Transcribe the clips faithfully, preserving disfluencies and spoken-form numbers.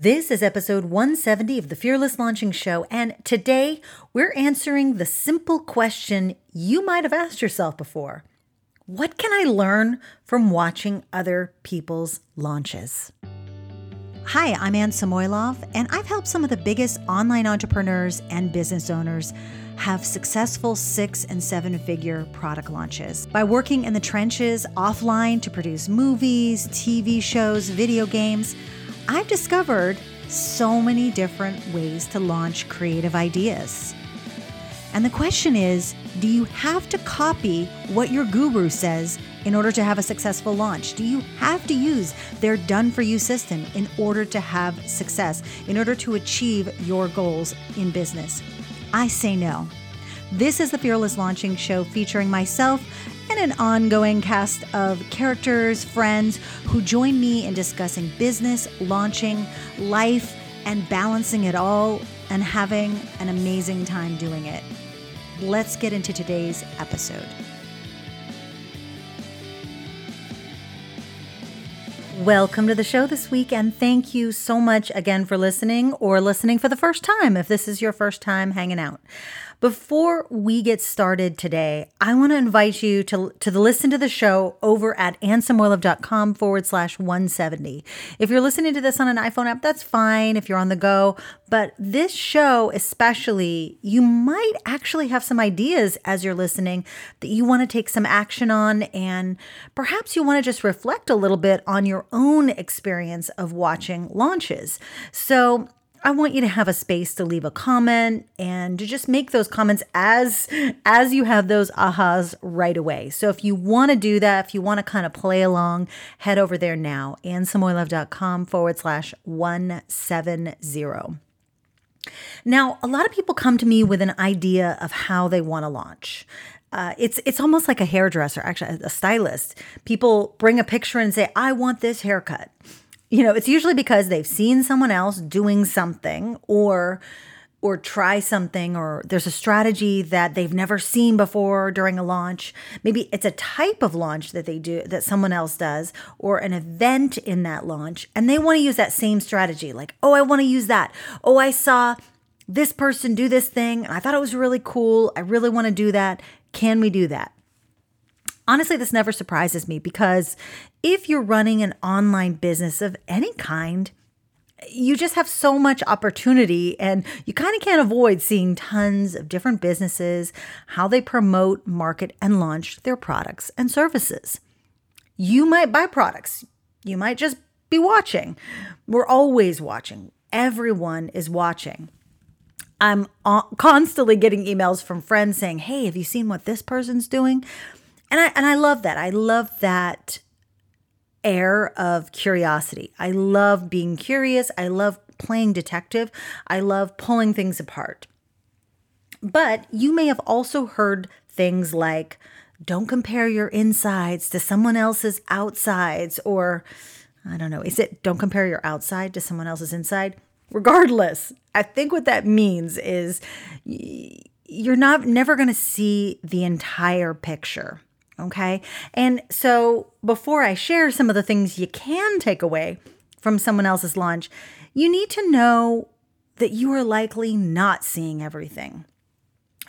This is episode one seventy of the Fearless Launching Show, and today we're answering the simple question you might have asked yourself before. What can I learn from watching other people's launches? Hi, I'm Anne Samoilov, and I've helped some of the biggest online entrepreneurs and business owners have successful six and seven figure product launches. By working in the trenches offline to produce movies, T V shows, video games, I've discovered so many different ways to launch creative ideas. And the question is, do you have to copy what your guru says in order to have a successful launch? Do you have to use their done-for-you system in order to have success, in order to achieve your goals in business? I say no. This is the Fearless Launching Show, featuring myself and an ongoing cast of characters, friends who join me in discussing business, launching, life, and balancing it all and having an amazing time doing it. Let's get into today's episode. Welcome to the show this week, and thank you so much again for listening, or listening for the first time if this is your first time hanging out. Before we get started today, I want to invite you to, to listen to the show over at anne samoilov dot com forward slash one seventy. If you're listening to this on an iPhone app, that's fine if you're on the go, but this show especially, you might actually have some ideas as you're listening that you want to take some action on, and perhaps you want to just reflect a little bit on your own experience of watching launches. So I want you to have a space to leave a comment and to just make those comments as as you have those ahas right away. So if you want to do that, if you want to kind of play along, head over there now, anne samoilov dot com forward slash one seventy. Now, a lot of people come to me with an idea of how they want to launch. Uh, it's it's almost like a hairdresser, actually, a stylist. People bring a picture and say, I want this haircut. You know, it's usually because they've seen someone else doing something or or try something, or there's a strategy that they've never seen before during a launch. Maybe it's a type of launch that they do, that someone else does, or an event in that launch, and they want to use that same strategy. Like, oh, I want to use that. Oh, I saw this person do this thing, and I thought it was really cool. I really want to do that. Can we do that? Honestly, this never surprises me, because if you're running an online business of any kind, you just have so much opportunity, and you kind of can't avoid seeing tons of different businesses, how they promote, market, and launch their products and services. You might buy products. You might just be watching. We're always watching. Everyone is watching. I'm constantly getting emails from friends saying, hey, have you seen what this person's doing? And I and I love that. I love that air of curiosity. I love being curious. I love playing detective. I love pulling things apart. But you may have also heard things like, don't compare your insides to someone else's outsides, or I don't know, is it don't compare your outside to someone else's inside? Regardless, I think what that means is you're not never going to see the entire picture. Okay. And so before I share some of the things you can take away from someone else's launch, you need to know that you are likely not seeing everything.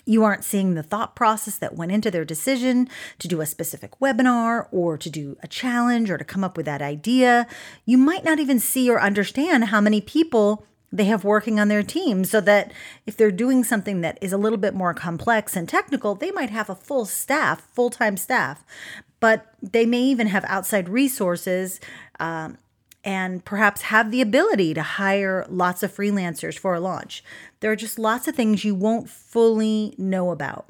You aren't seeing the thought process that went into their decision to do a specific webinar, or to do a challenge, or to come up with that idea. You might not even see or understand how many people they have working on their team, so that if they're doing something that is a little bit more complex and technical, they might have a full staff, full-time staff, but they may even have outside resources, um, and perhaps have the ability to hire lots of freelancers for a launch. There are just lots of things you won't fully know about.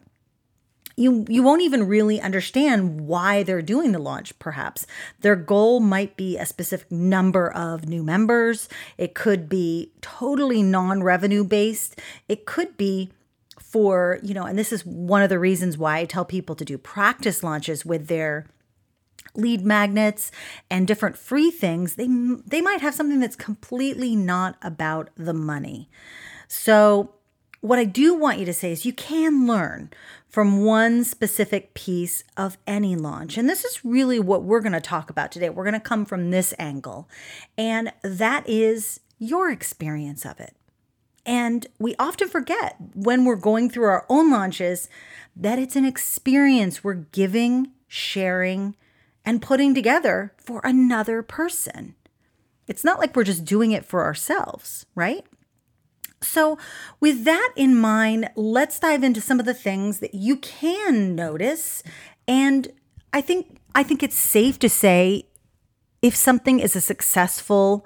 You, you won't even really understand why they're doing the launch, perhaps. Their goal might be a specific number of new members. It could be totally non-revenue based. It could be for, you know, and this is one of the reasons why I tell people to do practice launches with their lead magnets and different free things. They, they might have something that's completely not about the money. So what I do want you to say is you can learn from one specific piece of any launch. And this is really what we're going to talk about today. We're going to come from this angle. And that is your experience of it. And we often forget when we're going through our own launches that it's an experience we're giving, sharing, and putting together for another person. It's not like we're just doing it for ourselves, right? So with that in mind, let's dive into some of the things that you can notice. And I think I think it's safe to say if something is a successful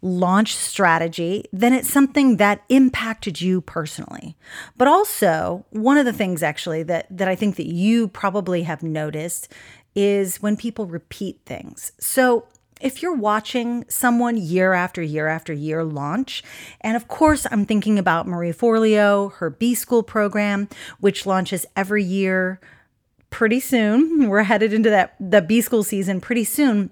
launch strategy, then it's something that impacted you personally. But also, one of the things actually that, that I think that you probably have noticed is when people repeat things. So if you're watching someone year after year after year launch, and of course I'm thinking about Marie Forleo, her B-School program, which launches every year pretty soon. We're headed into that the B-School season pretty soon.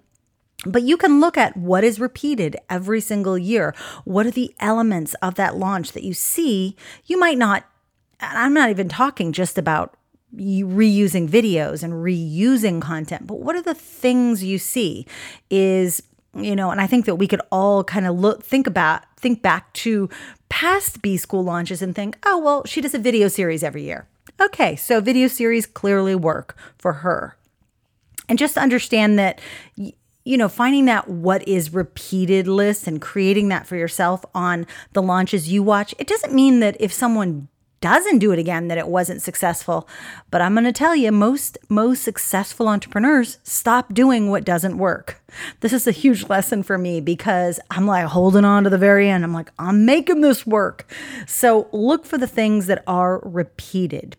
But you can look at what is repeated every single year. What are the elements of that launch that you see? You might not, and I'm not even talking just about reusing videos and reusing content, but what are the things you see is, you know, and I think that we could all kind of look, think about, think back to past B-School launches and think, oh, well, she does a video series every year. Okay, so video series clearly work for her. And just understand that, you know, finding that what is repeated list and creating that for yourself on the launches you watch, it doesn't mean that if someone doesn't do it again that it wasn't successful. But I'm going to tell you, most most successful entrepreneurs stop doing what doesn't work. This is a huge lesson for me because I'm like holding on to the very end. I'm like, I'm making this work. So look for the things that are repeated.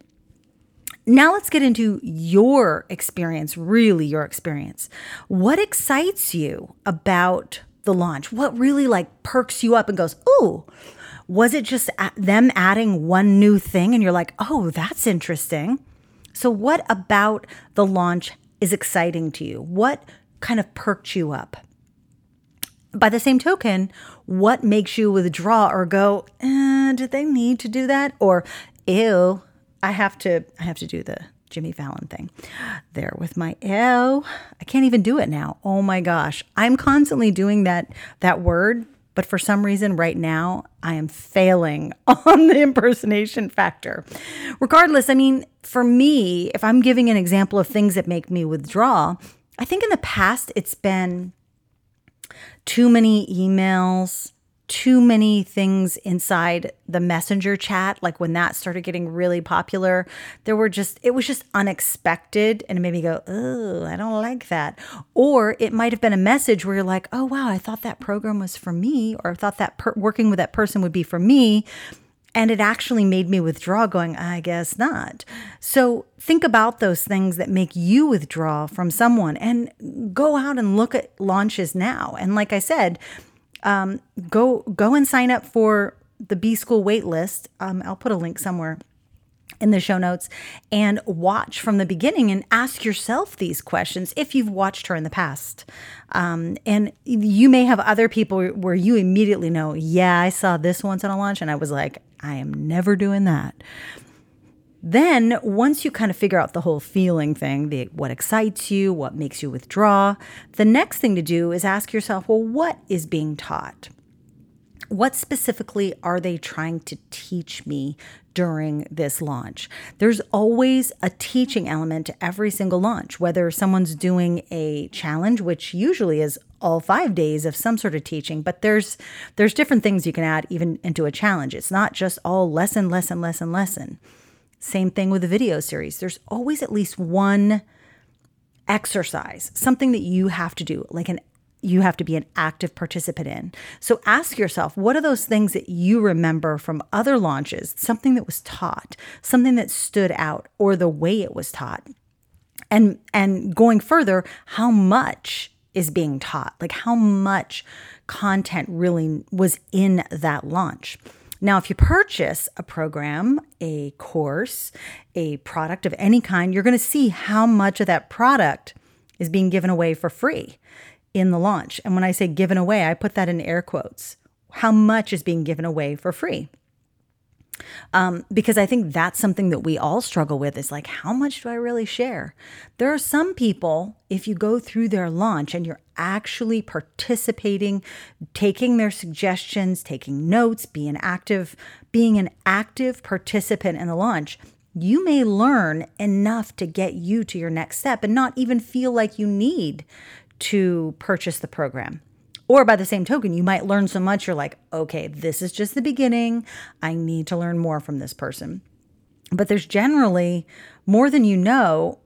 Now let's get into your experience, really your experience. What excites you about the launch? What really like perks you up and goes, ooh, was it just them adding one new thing? And you're like, oh, that's interesting. So what about the launch is exciting to you? What kind of perked you up? By the same token, what makes you withdraw or go, eh, did they need to do that? Or, ew. I have to I have to do the Jimmy Fallon thing there with my ew. I can't even do it now. Oh my gosh. I'm constantly doing that that word, but for some reason right now I am failing on the impersonation factor. Regardless, I mean, for me, if I'm giving an example of things that make me withdraw, I think in the past it's been too many emails, too many things inside the messenger chat. Like when that started getting really popular, there were just, it was just unexpected and it made me go, oh, I don't like that. Or it might've been a message where you're like, oh, wow, I thought that program was for me, or I thought that per- working with that person would be for me. And it actually made me withdraw going, I guess not. So think about those things that make you withdraw from someone and go out and look at launches now. And like I said, Um, go go and sign up for the B-School waitlist. Um, I'll put a link somewhere in the show notes and watch from the beginning and ask yourself these questions if you've watched her in the past. Um, and you may have other people where you immediately know, yeah, I saw this once on a launch and I was like, I am never doing that. Then once you kind of figure out the whole feeling thing, the, what excites you, what makes you withdraw, the next thing to do is ask yourself, well, what is being taught? What specifically are they trying to teach me during this launch? There's always a teaching element to every single launch, whether someone's doing a challenge, which usually is all five days of some sort of teaching, but there's there's different things you can add even into a challenge. It's not just all lesson, lesson, lesson, lesson. Same thing with the video series. There's always at least one exercise, something that you have to do, like an you have to be an active participant in. So ask yourself, what are those things that you remember from other launches, something that was taught, something that stood out, or the way it was taught? And and going further, how much is being taught? Like how much content really was in that launch? Now, if you purchase a program, a course, a product of any kind, you're going to see how much of that product is being given away for free in the launch. And when I say given away, I put that in air quotes. How much is being given away for free? Um, because I think that's something that we all struggle with is like, how much do I really share? There are some people, if you go through their launch and you're actually participating, taking their suggestions, taking notes, being active, being an active participant in the launch, you may learn enough to get you to your next step and not even feel like you need to purchase the program. Or by the same token, you might learn so much you're like, okay, this is just the beginning. I need to learn more from this person. But there's generally more than you know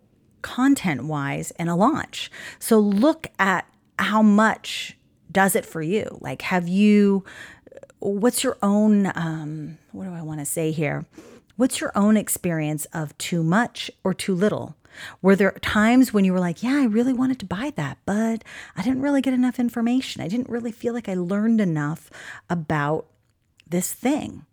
content-wise in a launch. So look at how much does it for you. Like, have you, what's your own, um, what do I want to say here? What's your own experience of too much or too little? Were there times when you were like, yeah, I really wanted to buy that, but I didn't really get enough information. I didn't really feel like I learned enough about this thing.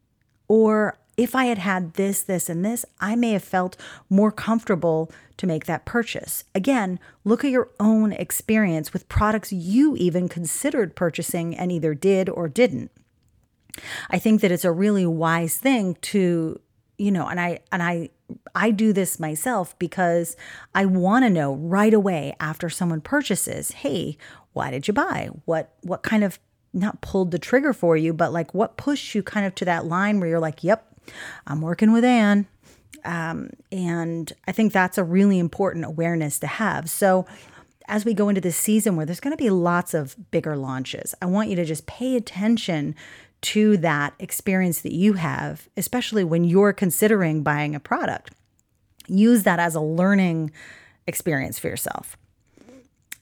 Or if I had had this, this, and this, I may have felt more comfortable to make that purchase. Again, look at your own experience with products you even considered purchasing and either did or didn't. I think that it's a really wise thing to, you know, and I, and I, I do this myself because I want to know right away after someone purchases, hey, why did you buy? What, what kind of, not pulled the trigger for you, but like what pushed you kind of to that line where you're like, yep, I'm working with Anne. Um, and I think that's a really important awareness to have. So as we go into this season where there's going to be lots of bigger launches, I want you to just pay attention to that experience that you have, especially when you're considering buying a product. Use that as a learning experience for yourself.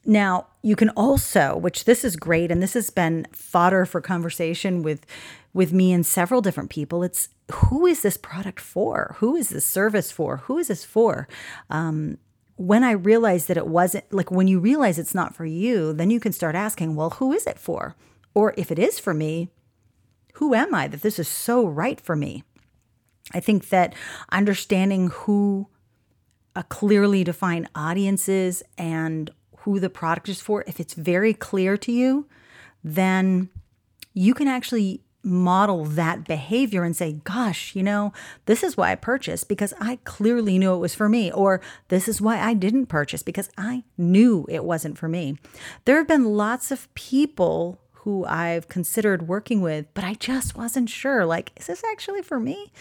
Now, you can also, which this is great, and this has been fodder for conversation with, with me and several different people, it's who is this product for? Who is this service for? Who is this for? Um, when I realized that it wasn't, like when you realize it's not for you, then you can start asking, well, who is it for? Or if it is for me, who am I that this is so right for me? I think that understanding who a clearly defined audience is and who the product is for, if it's very clear to you, then you can actually model that behavior and say, gosh, you know, this is why I purchased because I clearly knew it was for me, or this is why I didn't purchase because I knew it wasn't for me. There have been lots of people who I've considered working with, but I just wasn't sure, like, is this actually for me?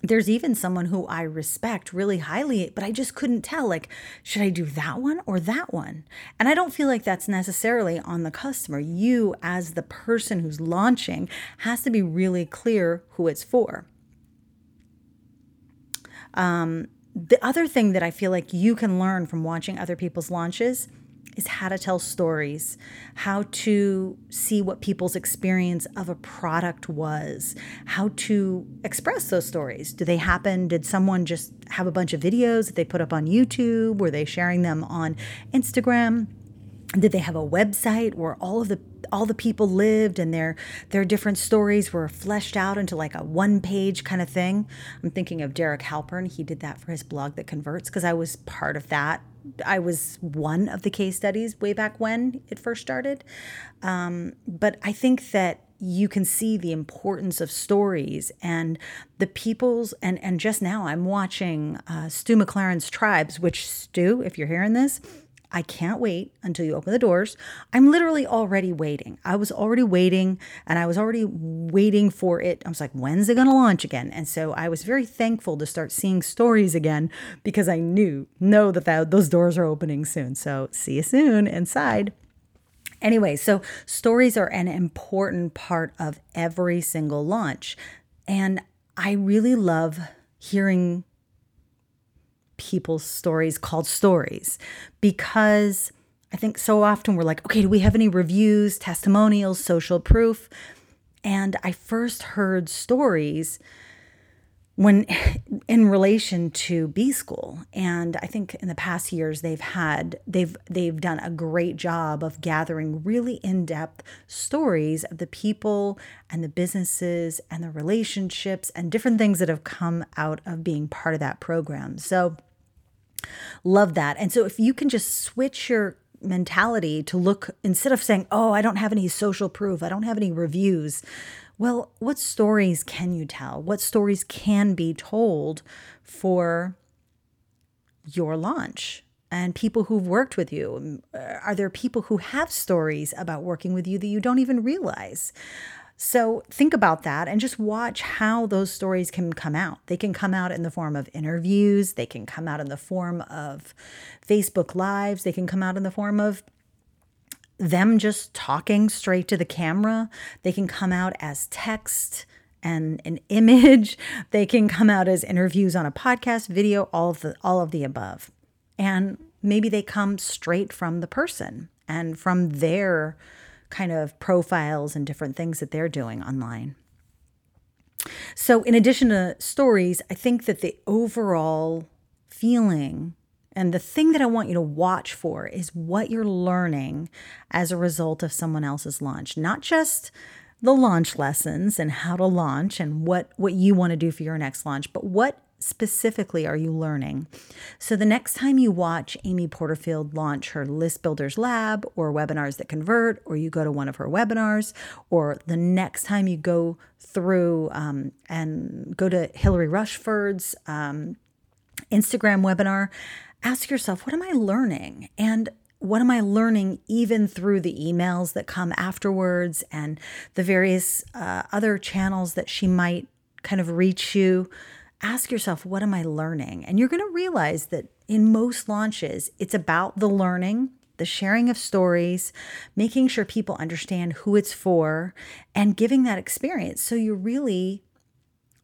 There's even someone who I respect really highly, but I just couldn't tell, like, should I do that one or that one? And I don't feel like that's necessarily on the customer. You, as the person who's launching, has to be really clear who it's for. Um, the other thing that I feel like you can learn from watching other people's launches is how to tell stories, how to see what people's experience of a product was, how to express those stories. Do they happen? Did someone just have a bunch of videos that they put up on YouTube? Were they sharing them on Instagram? Did they have a website where all of the all the people lived and their their different stories were fleshed out into like a one-page kind of thing? I'm thinking of Derek Halpern. He did that for his blog that converts because I was part of that. I was one of the case studies way back when it first started. Um, but I think that you can see the importance of stories and the people's, and, and just now I'm watching uh, Stu McLaren's Tribes, which Stu, if you're hearing this, I can't wait until you open the doors. I'm literally already waiting. I was already waiting and I was already waiting for it. I was like, when's it going to launch again? And so I was very thankful to start seeing stories again because I knew, know that, that those doors are opening soon. So see you soon inside. Anyway, so stories are an important part of every single launch. And I really love hearing people's stories called stories because I think so often we're like, okay, do we have any reviews, testimonials, social proof? And I first heard stories when in relation to B-School, and I think in the past years they've had they've they've done a great job of gathering really in-depth stories of the people and the businesses and the relationships and different things that have come out of being part of that program. So love that. And so if you can just switch your mentality to look, instead of saying, oh, I don't have any social proof, I don't have any reviews. Well, what stories can you tell? What stories can be told for your launch? and people who've worked with you? Are there people who have stories about working with you that you don't even realize? So think about that and just watch how those stories can come out. They can come out in the form of interviews. They can come out in the form of Facebook Lives. They can come out in the form of them just talking straight to the camera. They can come out as text and an image. They can come out as interviews on a podcast, video, all of the, all of the above. And maybe they come straight from the person and from their kind of profiles and different things that they're doing online. So in addition to stories, I think that the overall feeling and the thing that I want you to watch for is what you're learning as a result of someone else's launch, not just the launch lessons and how to launch and what, what you want to do for your next launch, but what specifically are you learning? So the next time you watch Amy Porterfield launch her List Builders Lab or Webinars That Convert, or you go to one of her webinars, or the next time you go through um, and go to Hillary Rushford's um, Instagram webinar, ask yourself, what am I learning? And what am I learning even through the emails that come afterwards and the various uh, other channels that she might kind of reach you? Ask yourself, what am I learning? And you're going to realize that in most launches, it's about the learning, the sharing of stories, making sure people understand who it's for, and giving that experience. So you're really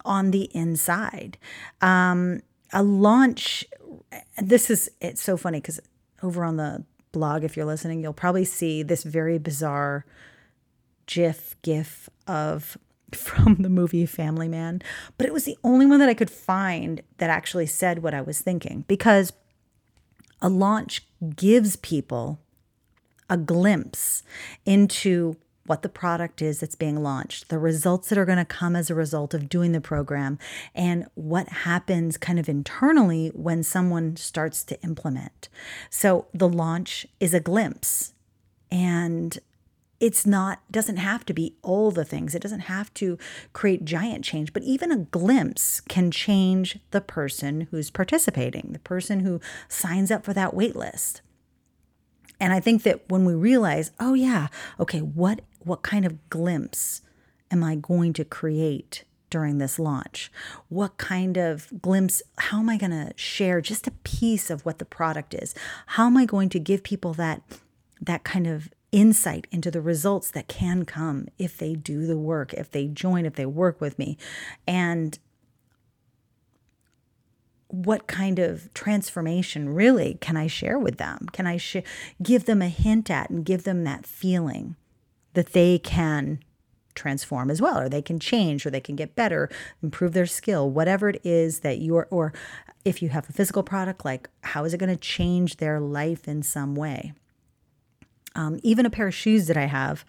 on the inside. Um, a launch, this is, it's so funny because over on the blog, if you're listening, you'll probably see this very bizarre GIF, GIF of from the movie Family Man, but it was the only one that I could find that actually said what I was thinking, because a launch gives people a glimpse into what the product is that's being launched, the results that are going to come as a result of doing the program, and what happens kind of internally when someone starts to implement. So the launch is a glimpse, and It's not, doesn't have to be all the things. It doesn't have to create giant change, but even a glimpse can change the person who's participating, the person who signs up for that wait list. And I think that when we realize, oh yeah, okay, what, what kind of glimpse am I going to create during this launch? What kind of glimpse, how am I going to share just a piece of what the product is? How am I going to give people that, that kind of insight into the results that can come if they do the work, if they join, if they work with me? And what kind of transformation really can I share with them? Can I sh- give them a hint at and give them that feeling that they can transform as well, or they can change, or they can get better, improve their skill, whatever it is that you're, or if you have a physical product, like how is it going to change their life in some way? Um, even a pair of shoes that I have,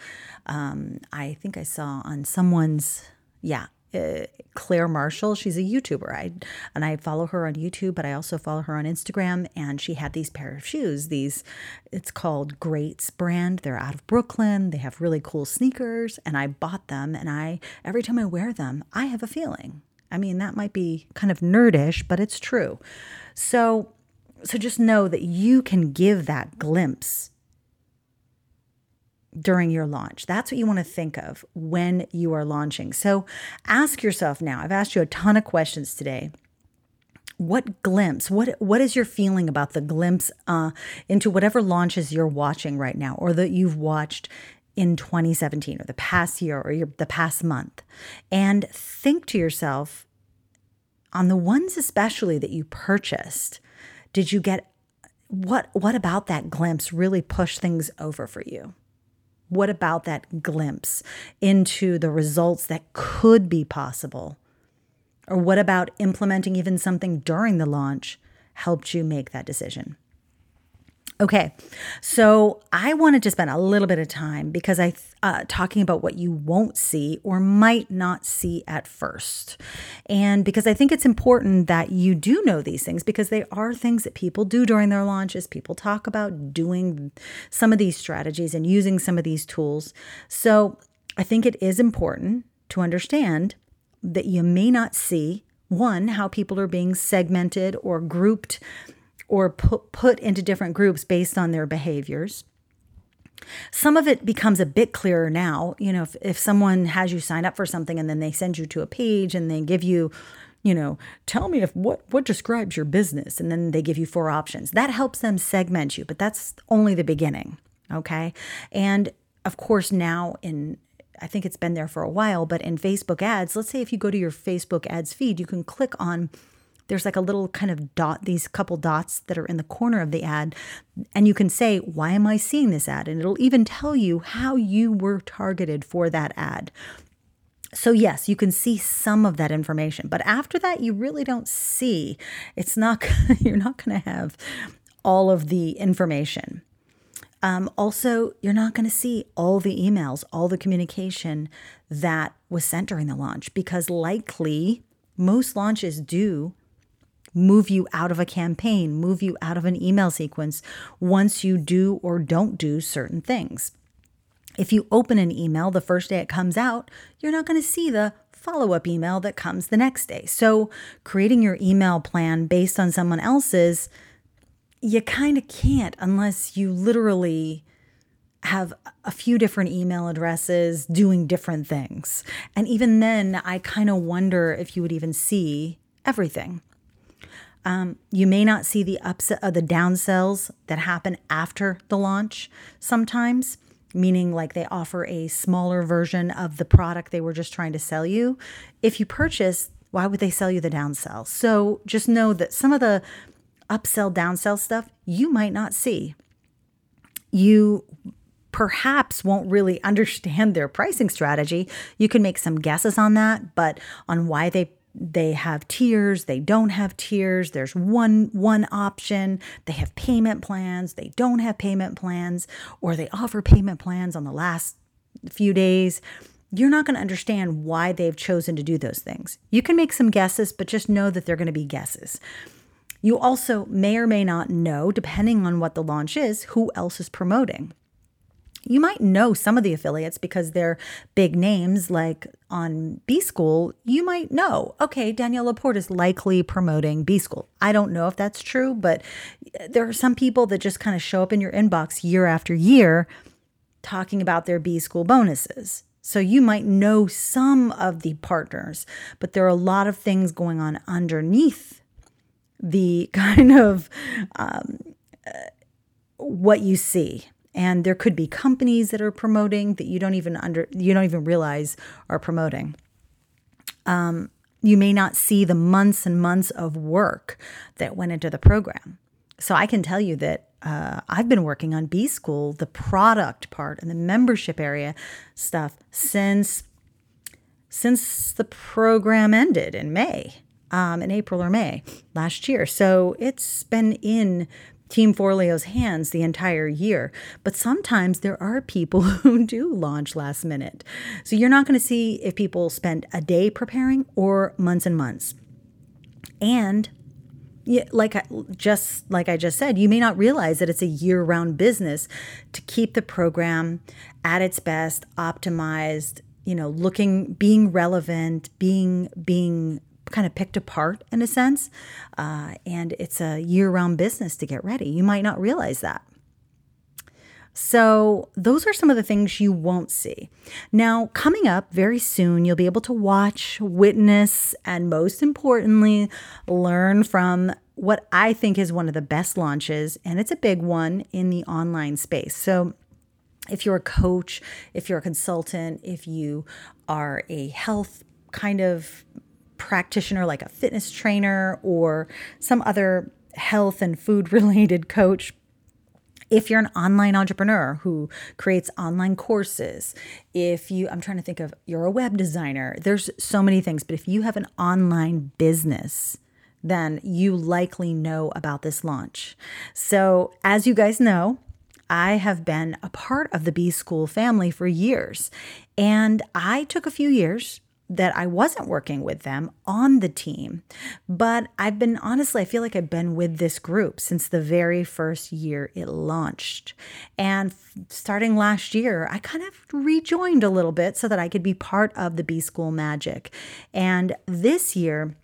um, I think I saw on someone's, yeah, uh, Claire Marshall. She's a YouTuber, I, and I follow her on YouTube, but I also follow her on Instagram. And she had these pair of shoes. These, it's called Greats brand. They're out of Brooklyn. They have really cool sneakers, and I bought them. And I every time I wear them, I have a feeling. I mean, that might be kind of nerdish, but it's true. So, so just know that you can give that glimpse during your launch. That's what you want to think of when you are launching. So ask yourself now, I've asked you a ton of questions today. What glimpse, what what is your feeling about the glimpse uh, into whatever launches you're watching right now, or that you've watched in twenty seventeen, or the past year, or your, the past month? And think to yourself, on the ones especially that you purchased, did you get, what what about that glimpse really pushed things over for you? What about that glimpse into the results that could be possible? Or what about implementing even something during the launch helped you make that decision? Okay, so I wanted to spend a little bit of time because I uh, talking about what you won't see or might not see at first. And because I think it's important that you do know these things, because they are things that people do during their launches. People talk about doing some of these strategies and using some of these tools. So I think it is important to understand that you may not see, one, how people are being segmented or grouped or put, put into different groups based on their behaviors. Some of it becomes a bit clearer now. You know, if, if someone has you sign up for something and then they send you to a page and they give you, you know, tell me if what, what describes your business, and then they give you four options. That helps them segment you, but that's only the beginning, okay? And of course now in, I think it's been there for a while, but in Facebook ads, let's say if you go to your Facebook ads feed, you can click on, there's like a little kind of dot, these couple dots that are in the corner of the ad. And you can say, why am I seeing this ad? And it'll even tell you how you were targeted for that ad. So yes, you can see some of that information. But after that, you really don't see. It's not, you're not going to have all of the information. Um, also, you're not going to see all the emails, all the communication that was sent during the launch, because likely most launches do move you out of a campaign, move you out of an email sequence once you do or don't do certain things. If you open an email the first day it comes out, you're not going to see the follow-up email that comes the next day. So creating your email plan based on someone else's, you kind of can't unless you literally have a few different email addresses doing different things. And even then, I kind of wonder if you would even see everything. Um, you may not see the ups uh, the downsells that happen after the launch sometimes, meaning like they offer a smaller version of the product they were just trying to sell you. If you purchase, why would they sell you the downsell? So just know that some of the upsell, downsell stuff you might not see. You perhaps won't really understand their pricing strategy. You can make some guesses on that, but on why they They have tiers, they don't have tiers, there's one one option, they have payment plans, they don't have payment plans, or they offer payment plans on the last few days. You're not going to understand why they've chosen to do those things. You can make some guesses, but just know that they're going to be guesses. You also may or may not know, depending on what the launch is, who else is promoting. You might know some of the affiliates because they're big names, like on B-School, you might know, okay, Danielle Laporte is likely promoting B-School. I don't know if that's true, but there are some people that just kind of show up in your inbox year after year talking about their B-School bonuses. So you might know some of the partners, but there are a lot of things going on underneath the kind of um, uh, what you see. And there could be companies that are promoting that you don't even under you don't even realize are promoting. Um, you may not see the months and months of work that went into the program. So I can tell you that uh, I've been working on B-School, the product part and the membership area stuff since since the program ended in May, um, in April or May last year. So it's been in Team Forleo's hands the entire year. But sometimes there are people who do launch last minute. So you're not going to see if people spend a day preparing or months and months. And like I, just like I just said, you may not realize that it's a year-round business to keep the program at its best, optimized, you know, looking, being relevant, being, being kind of picked apart in a sense. Uh, and it's a year-round business to get ready. You might not realize that. So those are some of the things you won't see. Now, coming up very soon, you'll be able to watch, witness, and most importantly, learn from what I think is one of the best launches. And it's a big one in the online space. So if you're a coach, if you're a consultant, if you are a health kind of practitioner like a fitness trainer or some other health and food related coach, if you're an online entrepreneur who creates online courses, if you, I'm trying to think of, you're a web designer, there's so many things, but if you have an online business, then you likely know about this launch. So as you guys know, I have been a part of the B-School family for years, and I took a few years that I wasn't working with them on the team. But I've been, honestly, I feel like I've been with this group since the very first year it launched. And starting last year, I kind of rejoined a little bit so that I could be part of the B-School magic. And this year,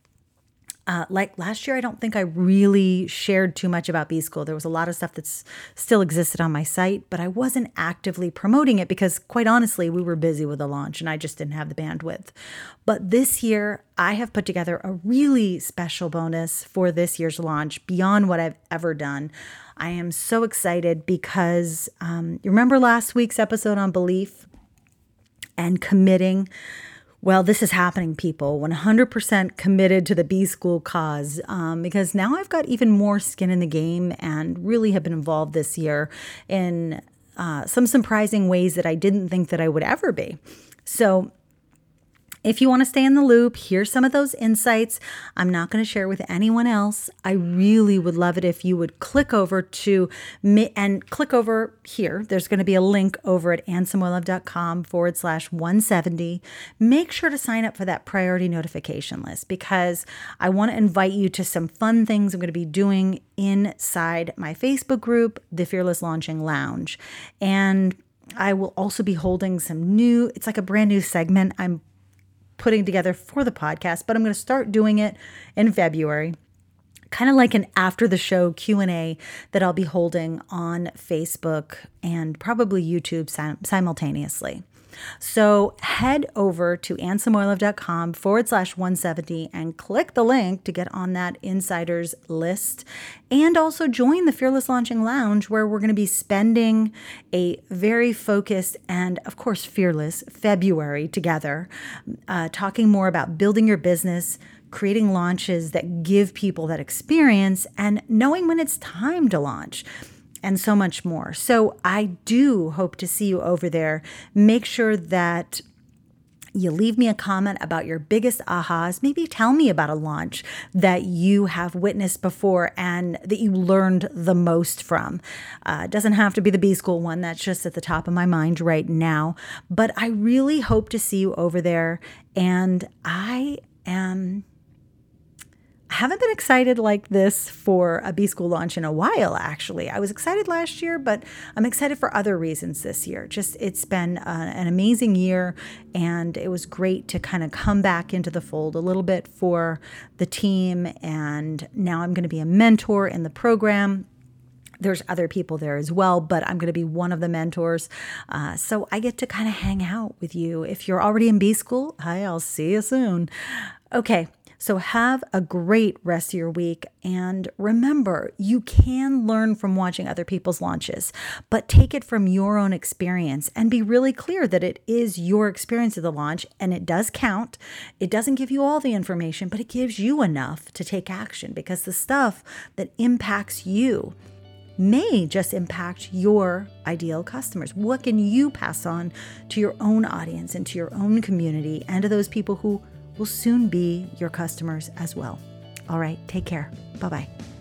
Uh, like last year, I don't think I really shared too much about B-School. There was a lot of stuff that's still existed on my site, but I wasn't actively promoting it because, quite honestly, we were busy with the launch and I just didn't have the bandwidth. But this year, I have put together a really special bonus for this year's launch beyond what I've ever done. I am so excited because um, you remember last week's episode on belief and committing? Well, this is happening, people. one hundred percent committed to the B-School cause um, because now I've got even more skin in the game and really have been involved this year in uh, some surprising ways that I didn't think that I would ever be. So if you want to stay in the loop, hear some of those insights I'm not going to share with anyone else. I really would love it if you would click over to me and click over here. There's going to be a link over at annesamoilov.com forward slash 170. Make sure to sign up for that priority notification list because I want to invite you to some fun things I'm going to be doing inside my Facebook group, the Fearless Launching Lounge. And I will also be holding some new, it's like a brand new segment I'm putting together for the podcast, but I'm going to start doing it in February, kind of like an after the show Q and A that I'll be holding on Facebook and probably YouTube sim- simultaneously. So head over to annesamoilov.com forward slash 170 and click the link to get on that insiders list. And also join the Fearless Launching Lounge where we're going to be spending a very focused and, of course, fearless February together, uh, talking more about building your business, creating launches that give people that experience, and knowing when it's time to launch. And so much more. So I do hope to see you over there. Make sure that you leave me a comment about your biggest ahas. Maybe tell me about a launch that you have witnessed before and that you learned the most from. Uh, it doesn't have to be the B-School one. That's just at the top of my mind right now. But I really hope to see you over there. And I am... I haven't been excited like this for a B-School launch in a while, actually. I was excited last year, but I'm excited for other reasons this year. Just it's been uh, an amazing year, and it was great to kind of come back into the fold a little bit for the team. And now I'm going to be a mentor in the program. There's other people there as well, but I'm going to be one of the mentors. Uh, so I get to kind of hang out with you. If you're already in B-School, hi, I'll see you soon. Okay. So have a great rest of your week. And remember, you can learn from watching other people's launches, but take it from your own experience and be really clear that it is your experience of the launch and it does count. It doesn't give you all the information, but it gives you enough to take action because the stuff that impacts you may just impact your ideal customers. What can you pass on to your own audience and to your own community and to those people who will soon be your customers as well. All right, take care. Bye-bye.